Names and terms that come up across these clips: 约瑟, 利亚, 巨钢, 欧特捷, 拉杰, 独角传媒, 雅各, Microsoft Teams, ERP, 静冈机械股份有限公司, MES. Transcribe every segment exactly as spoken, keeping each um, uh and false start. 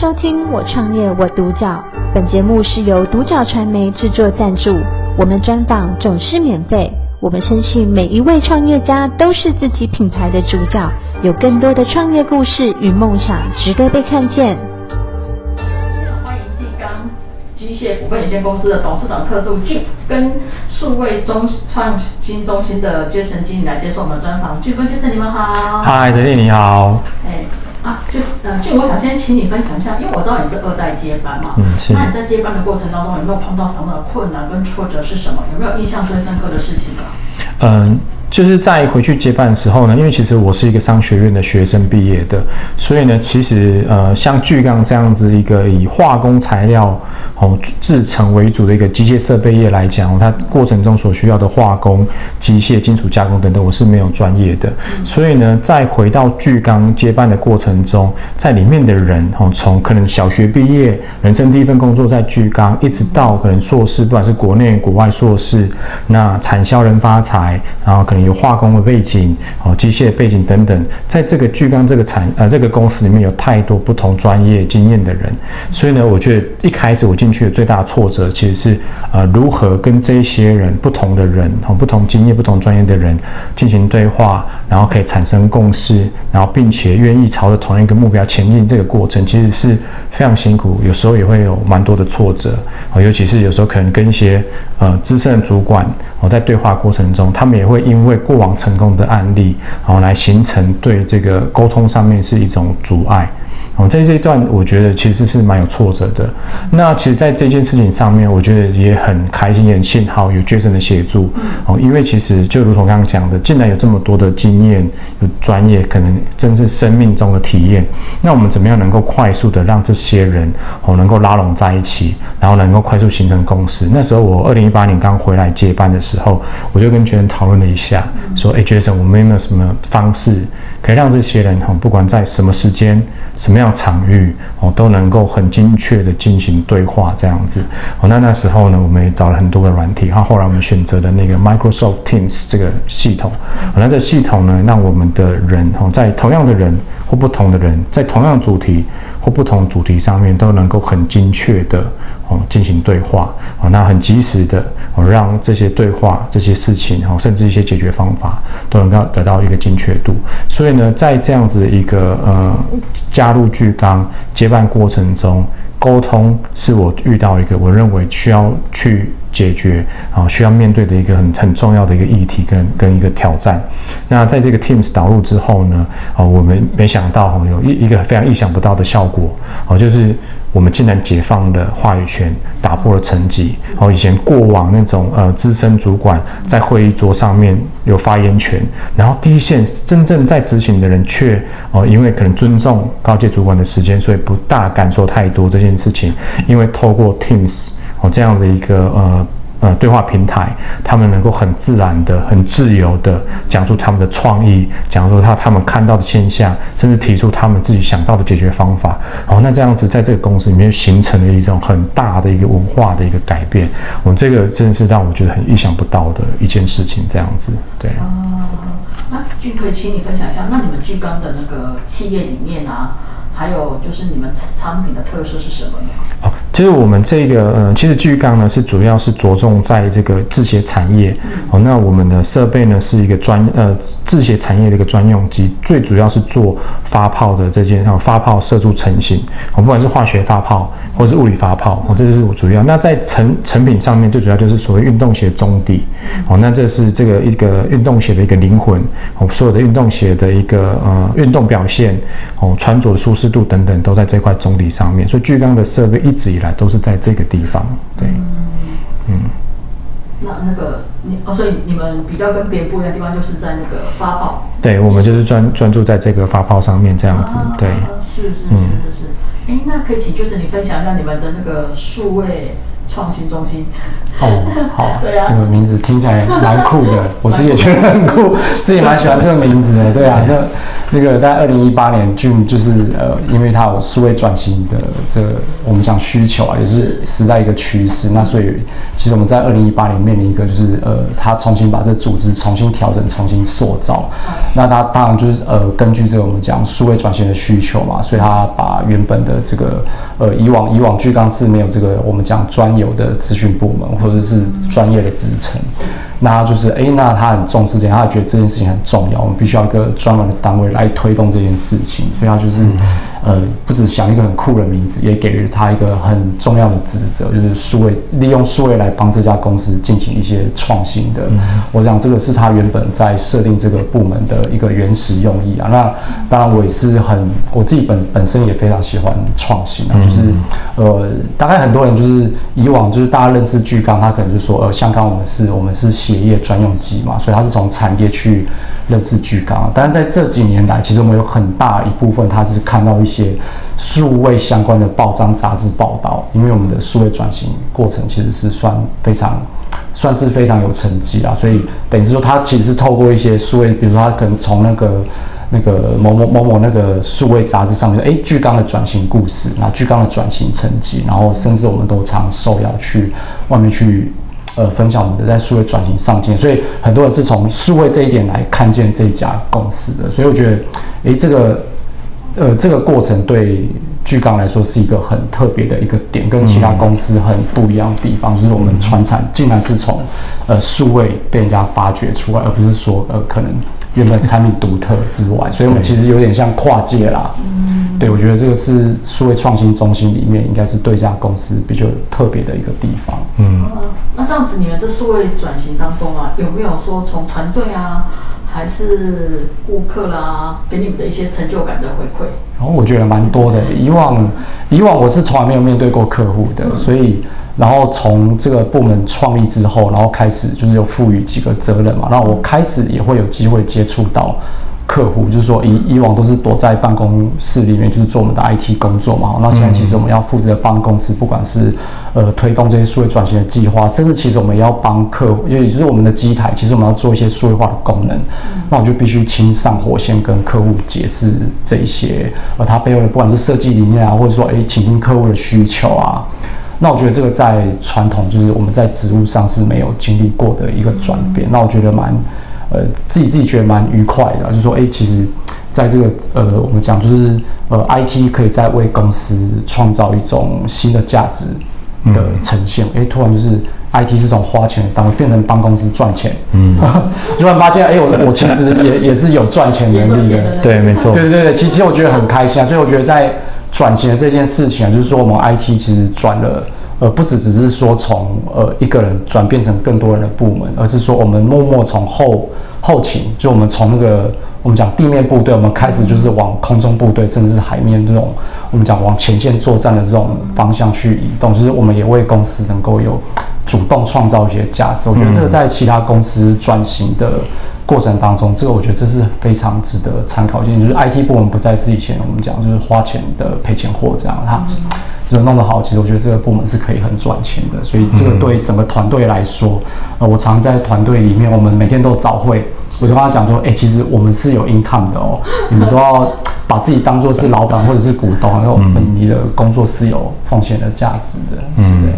收听我创业我独角，本节目是由独角传媒制作赞助，我们专访总是免费，我们相信每一位创业家都是自己品牌的主角，有更多的创业故事与梦想值得被看见。欢迎静冈机械股份有限公司的董事长特助Jeff跟数位中创新中心的Jason经理来接受我们的专访。Jeff跟Jason你们好。嗨，哲弟你好。Hey。啊，就呃，就我想先请你分享一下，因为我知道你是二代接班嘛，嗯，是。那你在接班的过程当中，有没有碰到什么困难跟挫折是什么？有没有印象最深刻的事情呢？嗯，就是在回去接班的时候呢，因为其实我是一个商学院的学生毕业的，所以呢，其实呃，像巨钢这样子一个以化工材料哦制成为主的一个机械设备业来讲，哦，它过程中所需要的化工、机械、金属加工等等，我是没有专业的，嗯，所以呢，在回到巨钢接班的过程中，在里面的人哦，从可能小学毕业，人生第一份工作在巨钢，一直到可能硕士，不管是国内国外硕士，那产销人发财，然后可能有化工的背景，哦，机械背景等等，在这个巨钢这个产呃这个公司里面有太多不同专业经验的人，所以呢，我觉得一开始我进去的最大的挫折其实是呃如何跟这些人不同的人哦不同经验不同专业的人进行对话，然后可以产生共识，然后并且愿意朝着同一个目标前进，这个过程其实是非常辛苦，有时候也会有蛮多的挫折，哦，尤其是有时候可能跟一些呃资深主管哦在对话过程中，他们也会因为过往成功的案例，然后来形成对这个沟通上面是一种阻碍。哦，在这一段我觉得其实是蛮有挫折的。那其实在这件事情上面，我觉得也很开心，也很幸好有Jason的协助。哦，因为其实就如同刚刚讲的，竟然有这么多的经验、有专业，可能真是生命中的体验。那我们怎么样能够快速的让这些人哦能够拉拢在一起，然后能够快速形成共识？那时候我二零一八年刚回来接班的时候，我就跟Jason讨论了一下，说：“哎，Jason，我们有没有什么方式可以让这些人哦，不管在什么时间、什么样？”场域哦都能够很精确的进行对话这样子哦，那那时候呢，我们也找了很多个软体，然后后来我们选择的那个 Microsoft Teams 这个系统，哦，那这系统呢，让我们的人哦在同样的人或不同的人，在同样的主题或不同主题上面都能够很精确的哦进行对话哦，那很及时的哦让这些对话、这些事情哦，甚至一些解决方法都能够得到一个精确度。所以呢，在这样子一个呃加入巨钢接班过程中，沟通是我遇到一个我认为需要去解决啊，需要面对的一个很很重要的一个议题跟跟一个挑战。那在这个 Teams 导入之后呢，啊，我们没想到有一一个非常意想不到的效果啊，就是我们竟然解放了话语权，打破了层级。哦，以前过往那种呃资深主管在会议桌上面有发言权，然后第一线真正在执行的人却哦，因为可能尊重高阶主管的时间，所以不大敢说太多这件事情。因为透过 Teams 哦这样子一个呃。呃，对话平台，他们能够很自然的、很自由的讲出他们的创意，讲出他他们看到的现象，甚至提出他们自己想到的解决方法。哦，那这样子在这个公司里面形成了一种很大的一个文化的一个改变。我、哦、这个真的是让我觉得很意想不到的一件事情，这样子。对。哦，那俊可以请你分享一下，那你们巨钢的那个企业理念啊？还有就是你们产品的特色是什么呢？哦，就是我们这个呃，其实巨钢呢是主要是着重在这个制鞋产业，嗯，哦，那我们的设备呢是一个专呃制鞋产业的一个专用机，最主要是做发泡的这件哦发泡射出成型，哦，不管是化学发泡或是物理发泡，哦，这就是我主要。那在成成品上面最主要就是所谓运动鞋中底，哦，那这是这个一个运动鞋的一个灵魂，哦，所有的运动鞋的一个呃运动表现，哦，穿着的舒适度等等都在这块中底上面，所以巨钢的设备一直以来都是在这个地方。对，嗯，嗯那那个你哦，所以你们比较跟别人不一样的地方就是在那个发泡。对，我们就是专专注在这个发泡上面这样子。啊，对，是是是是是。哎，嗯，那可以请就是你分享一下你们的那个数位创新中心。哦，好，对啊，这个名字听起来蛮酷的，我自己也觉得很酷，自己蛮喜欢这个名字的，对啊。那那个在二零一八年 June 就是呃，因为它有数位转型的这个我们讲需求啊，也是时代一个趋势。那所以其实我们在二零一八年面临一个就是呃，它重新把这组织重新调整、重新塑造。那它当然就是呃，根据这个我们讲数位转型的需求嘛，所以它把原本的这个呃以往以往巨钢是没有这个我们讲专有的资讯部门或者是专业的支撑，那就是哎，那他很重视这件，他觉得这件事情很重要，我们必须要一个专门的单位来推动这件事情，所以他就是、嗯、呃，不只想一个很酷的名字，也给予他一个很重要的职责，就是数位利用数位来帮这家公司进行一些创新的。嗯、我想这个是他原本在设定这个部门的一个原始用意啊。那当然我也是很我自己本本身也非常喜欢创新啊，嗯、就是呃，大概很多人就是以往就是大家认识巨钢，他可能就说呃，像刚我们是我们是鞋业专用机嘛，所以它是从产业去认识巨钢。但是在这几年来，其实我们有很大一部分它是看到一些数位相关的报章杂志报道，因为我们的数位转型过程其实是算非常算是非常有成绩啦，所以等于是说它其实是透过一些数位，比如说它可能从那个那个某某某某那个数位杂志上面，哎，巨钢的转型故事，那巨钢的转型成绩，然后甚至我们都常受邀去外面去。呃，分享我们的在数位转型上进，所以很多人是从数位这一点来看见这一家公司的，所以我觉得，哎，这个，呃，这个过程对巨钢来说是一个很特别的一个点，跟其他公司很不一样的地方，嗯、就是我们传产竟然是从呃数位被人家发掘出来，而不是说呃可能原本产品独特之外，所以我们其实有点像跨界啦。嗯，对，我觉得这个是数位创新中心里面应该是对这家公司比较特别的一个地方。嗯。那这样子，你们这数位转型当中啊，有没有说从团队啊，还是顾客啦、啊，给你们的一些成就感的回馈？然后我觉得蛮多的，以往以往我是从来没有面对过客户的，嗯、所以然后从这个部门创立之后，然后开始就是有赋予几个责任嘛，然后我开始也会有机会接触到客户，就是说以以往都是躲在办公室里面，就是做我们的 I T 工作嘛。那现在其实我们要负责帮公司，不管是呃推动这些数位转型的计划，甚至其实我们也要帮客户，也就是我们的机台，其实我们要做一些数位化的功能。嗯、那我就必须亲上火线跟客户解释这些，而它背后的不管是设计理念啊，或者说哎倾听客户的需求啊。那我觉得这个在传统就是我们在职务上是没有经历过的一个转变。嗯、那我觉得蛮。呃，自己自己觉得蛮愉快的，就是说，哎，其实，在这个呃，我们讲就是呃 ，I T 可以在为公司创造一种新的价值的呈现。哎、嗯，突然就是 I T 是从花钱的单位变成帮公司赚钱，嗯，突然发现，哎，我我其实也也是有赚钱能力的，对，没错，对对对，其实我觉得很开心啊。所以我觉得在转型的这件事情、啊，就是说我们 I T 其实转了。呃，不只只是说从呃一个人转变成更多人的部门，而是说我们默默从后后勤，就我们从那个我们讲地面部队，我们开始就是往空中部队，甚至是海面这种我们讲往前线作战的这种方向去移动，就是我们也为公司能够有主动创造一些价值。我觉得这个在其他公司转型的过程当中，这个我觉得这是非常值得参考性，就是 I T 部门不再是以前我们讲就是花钱的赔钱货这样，它。嗯就弄得好，其实我觉得这个部门是可以很赚钱的，所以这个对整个团队来说，呃，我常在团队里面，我们每天都早会，我就跟他讲说，哎、欸，其实我们是有 income 的哦，你们都要把自己当做是老板或者是股东，然后你的工作是有奉献的价值的，嗯，对。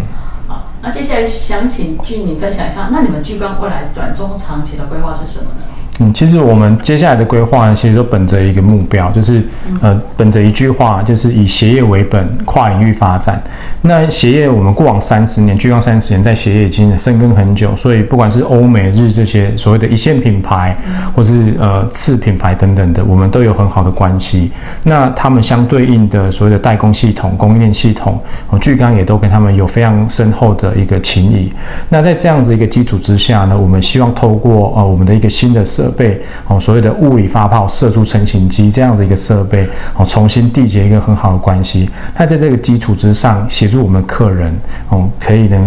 好，那接下来想请June你分享一下，那你们巨钢未来短中长期的规划是什么呢？嗯，其实我们接下来的规划其实都本着一个目标，就是呃，本着一句话，就是以鞋业为本，跨领域发展。那鞋业我们过往三十年，巨钢三十年在鞋业已经深耕很久，所以不管是欧美日这些所谓的一线品牌，或是呃次品牌等等的，我们都有很好的关系。那他们相对应的所谓的代工系统、供应链系统，呃、巨钢也都跟他们有非常深厚的一个情谊。那在这样子一个基础之下呢，我们希望透过呃我们的一个新的设备哦，所谓的物理发泡射出成型机这样的一个设备哦，重新缔结一个很好的关系。那在这个基础之上，鞋协助我们客人，嗯，可以呢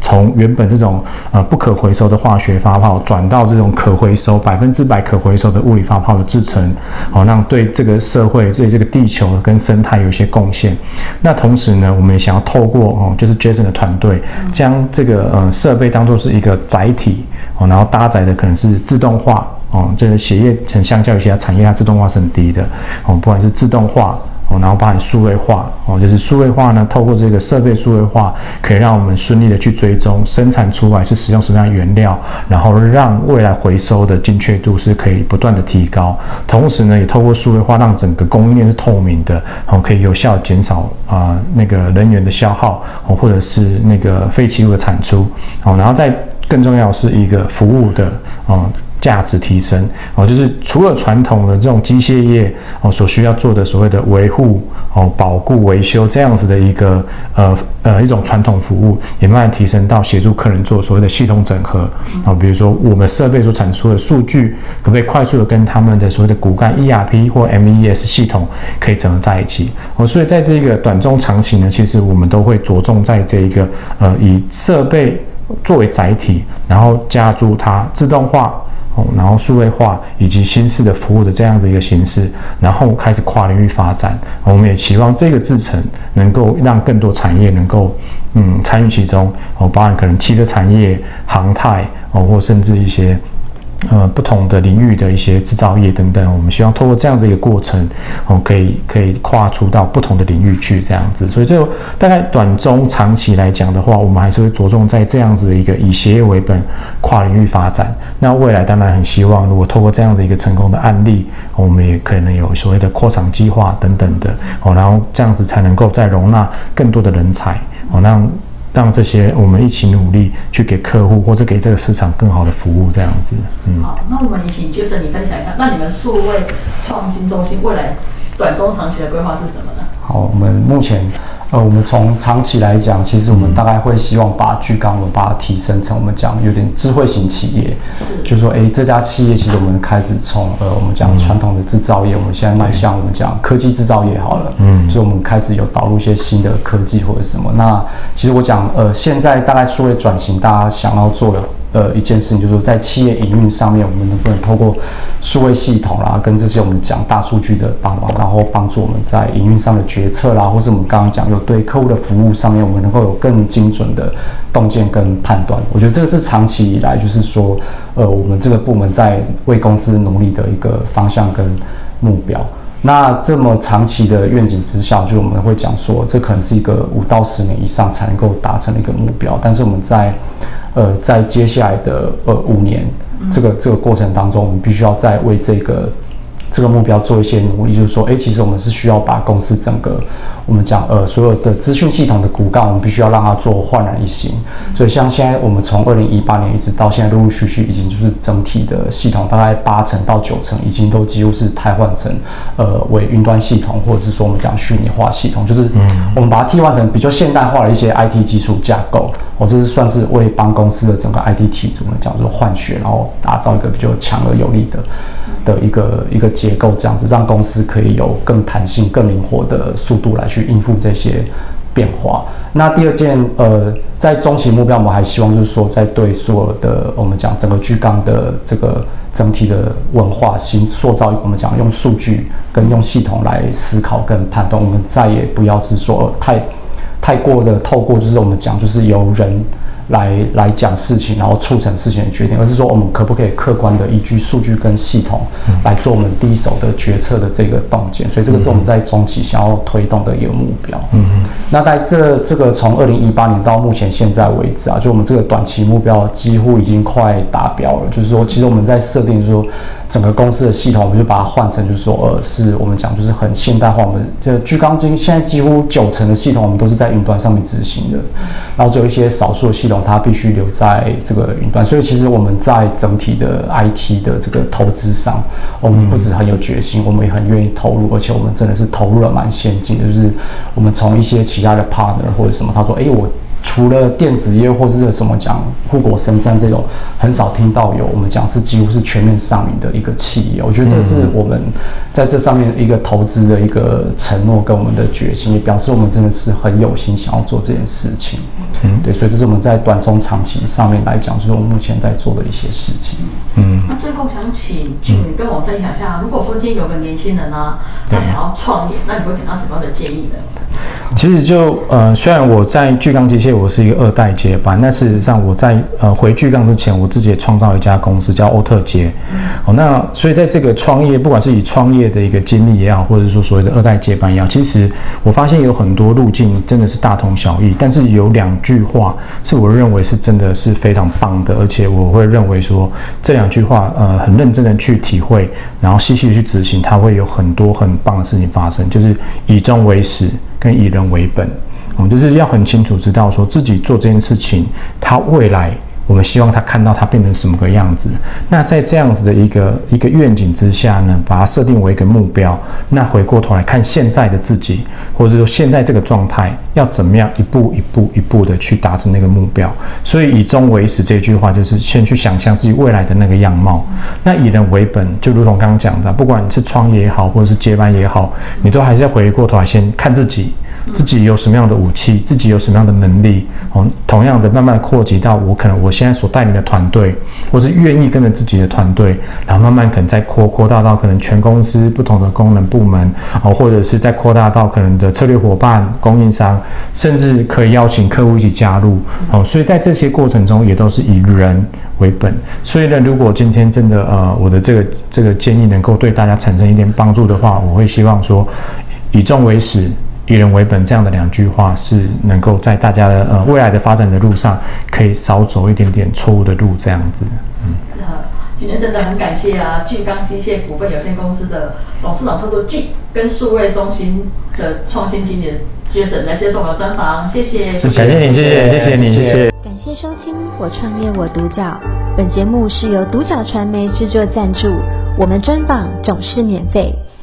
从原本这种呃不可回收的化学发泡，转到这种可回收百分之百可回收的物理发泡的制成，好，让对这个社会、对这个地球跟生态有一些贡献。那同时呢，我们也想要透过哦，就是 Jason 的团队，将这个呃设备当作是一个载体，哦，然后搭载的可能是自动化，哦，这个鞋业很相较于其他产业，它自动化是很低的，哦，不管是自动化。哦，然后包含数位化，哦，就是数位化呢，透过这个设备数位化，可以让我们顺利的去追踪生产出来是使用什么样的原料，然后让未来回收的精确度是可以不断的提高。同时呢，也透过数位化让整个供应链是透明的，哦，可以有效减少啊、呃、那个人员的消耗，哦，或者是那个废弃物的产出，哦，然后再更重要的是一个服务的哦。价值提升，哦，就是除了传统的这种机械业哦所需要做的所谓的维护哦、保固、维修这样子的一个呃呃一种传统服务，也慢慢提升到协助客人做所谓的系统整合。哦，比如说我们设备所产出的数据，可不可以快速的跟他们的所谓的骨干 E R P 或 M E S 系统可以整合在一起？哦，所以在这个短中长期呢，其实我们都会着重在这一个呃以设备作为载体，然后加注它自动化。哦，然后数位化以及新式的服务的这样的一个形式，然后开始跨领域发展。我们也期望这个制程能够让更多产业能够嗯参与其中，哦，包含可能汽车产业、航太哦，或甚至一些。呃，不同的领域的一些制造业等等，我们希望透过这样的一个过程，哦，可以可以跨出到不同的领域去这样子。所以就大概短中长期来讲的话，我们还是会着重在这样子的一个以企业为本跨领域发展。那未来当然很希望，如果透过这样子一个成功的案例，哦，我们也可能有所谓的扩厂计划等等的，哦，然后这样子才能够再容纳更多的人才，哦，让。让这些我们一起努力去给客户或者给这个市场更好的服务，这样子。嗯，好，那我们也请 Jason 你分享一下，那你们数位创新中心未来短中长期的规划是什么呢？好，我们目前呃，我们从长期来讲，其实我们大概会希望把巨刚，我们把它提升成我们讲有点智慧型企业，就是说，哎，这家企业其实我们开始从呃，我们讲传统的制造业，我们现在迈向我们讲科技制造业好了，嗯，就是我们开始有导入一些新的科技或者什么。那其实我讲呃，现在大概数位转型，大家想要做的。呃，一件事情就是说，在企业营运上面，我们能不能透过数位系统啦，跟这些我们讲大数据的帮忙，然后帮助我们在营运上的决策啦，或是我们刚刚讲有对客户的服务上面，我们能够有更精准的洞见跟判断。我觉得这个是长期以来，就是说，呃，我们这个部门在为公司努力的一个方向跟目标。那这么长期的愿景之下，就我们会讲说，这可能是一个五到十年以上才能够达成的一个目标。但是我们在呃，在接下来的呃五年，这个这个过程当中，我们必须要再为这个这个目标做一些努力，就是说，哎，其实我们是需要把公司整个我们讲呃所有的资讯系统的骨干，我们必须要让它做焕然一新。所以像现在我们从二零一八年一直到现在，陆陆续续已经就是整体的系统大概八成到九成已经都几乎是替换成呃为云端系统，或者是说我们讲虚拟化系统，就是我们把它替换成比较现代化的一些 I T 基础架构。哦，这是算是为帮公司的整个 I T 体制，我们讲说换血，然后打造一个比较强而有力的的一个一个结构，这样子让公司可以有更弹性、更灵活的速度来去应付这些变化。那第二件，呃，在中期目标，我们还希望就是说，在对所有的我们讲整个巨刚的这个整体的文化新塑造，我们讲用数据跟用系统来思考跟判断，我们再也不要是说、呃、太。太过的透过就是我们讲就是由人来来讲事情，然后促成事情的决定，而是说我们可不可以客观的依据数据跟系统来做我们第一手的决策的这个洞见，所以这个是我们在中期想要推动的一个目标。嗯嗯。那在这这个从二零一八年到目前现在为止啊，就我们这个短期目标几乎已经快达标了。就是说，其实我们在设定说整个公司的系统，我们就把它换成就是说，呃，是我们讲就是很现代化。我们这巨刚今现在几乎九成的系统我们都是在云端上面执行的，然后只有一些少数的系统。它必须留在这个云端，所以其实我们在整体的 I T 的这个投资上，我们不止很有决心，我们也很愿意投入，而且我们真的是投入了蛮先进的，就是我们从一些其他的 partner 或者什么，他说，哎，我除了电子业或者是什么讲护国神山这种很少听到有我们讲是几乎是全面上瘾的一个企业，我觉得这是我们在这上面一个投资的一个承诺跟我们的决心，也表示我们真的是很有心想要做这件事情。嗯，对，所以这是我们在短中长期上面来讲，就是我们目前在做的一些事情。嗯，那最后想请俊跟我分享一下，如果说今天有个年轻人啊，他想要创业，那你会给他什么样的建议呢？其实就呃，虽然我在巨钢机械我是一个二代接班，但事实上我在呃回巨钢之前，我自己也创造一家公司叫欧特捷。好、嗯哦，那所以在这个创业，不管是以创业的一个经历也好，或者说所谓的二代接班也好，其实我发现有很多路径真的是大同小异，但是有两句话是我认为是真的是非常棒的，而且我会认为说这两句话呃很认真的去体会，然后细细的去执行，它会有很多很棒的事情发生，就是以终为始跟以人为本，我们就是要很清楚知道说自己做这件事情，它未来我们希望它看到它变成什么个样子。那在这样子的一个一个愿景之下呢，把它设定为一个目标。那回过头来看现在的自己，或者说现在这个状态，要怎么样一步一步一步的去达成那个目标。所以以终为始这句话，就是先去想象自己未来的那个样貌。那以人为本，就如同刚刚讲的，不管你是创业也好，或者是接班也好，你都还是要回过头来先看自己。自己有什么样的武器，自己有什么样的能力，哦，同样的慢慢扩及到我可能我现在所带领的团队，或是愿意跟着自己的团队，然后慢慢可能再扩扩大到可能全公司不同的功能部门，哦，或者是再扩大到可能的策略伙伴、供应商，甚至可以邀请客户一起加入，哦，所以在这些过程中也都是以人为本。所以呢，如果今天真的呃我的这个这个建议能够对大家产生一点帮助的话，我会希望说以终为始。以人为本这样的两句话是能够在大家的呃未来的发展的路上可以少走一点点错误的路这样子。嗯，今天真的很感谢啊，巨钢机械股份有限公司的董事长特助俊跟数位中心的创新经理 Jason 来接受我的专访，谢谢。感谢你，谢谢，谢谢你，谢谢。感谢收听《我创业我独角》，本节目是由独角传媒制作赞助，我们专访总是免费。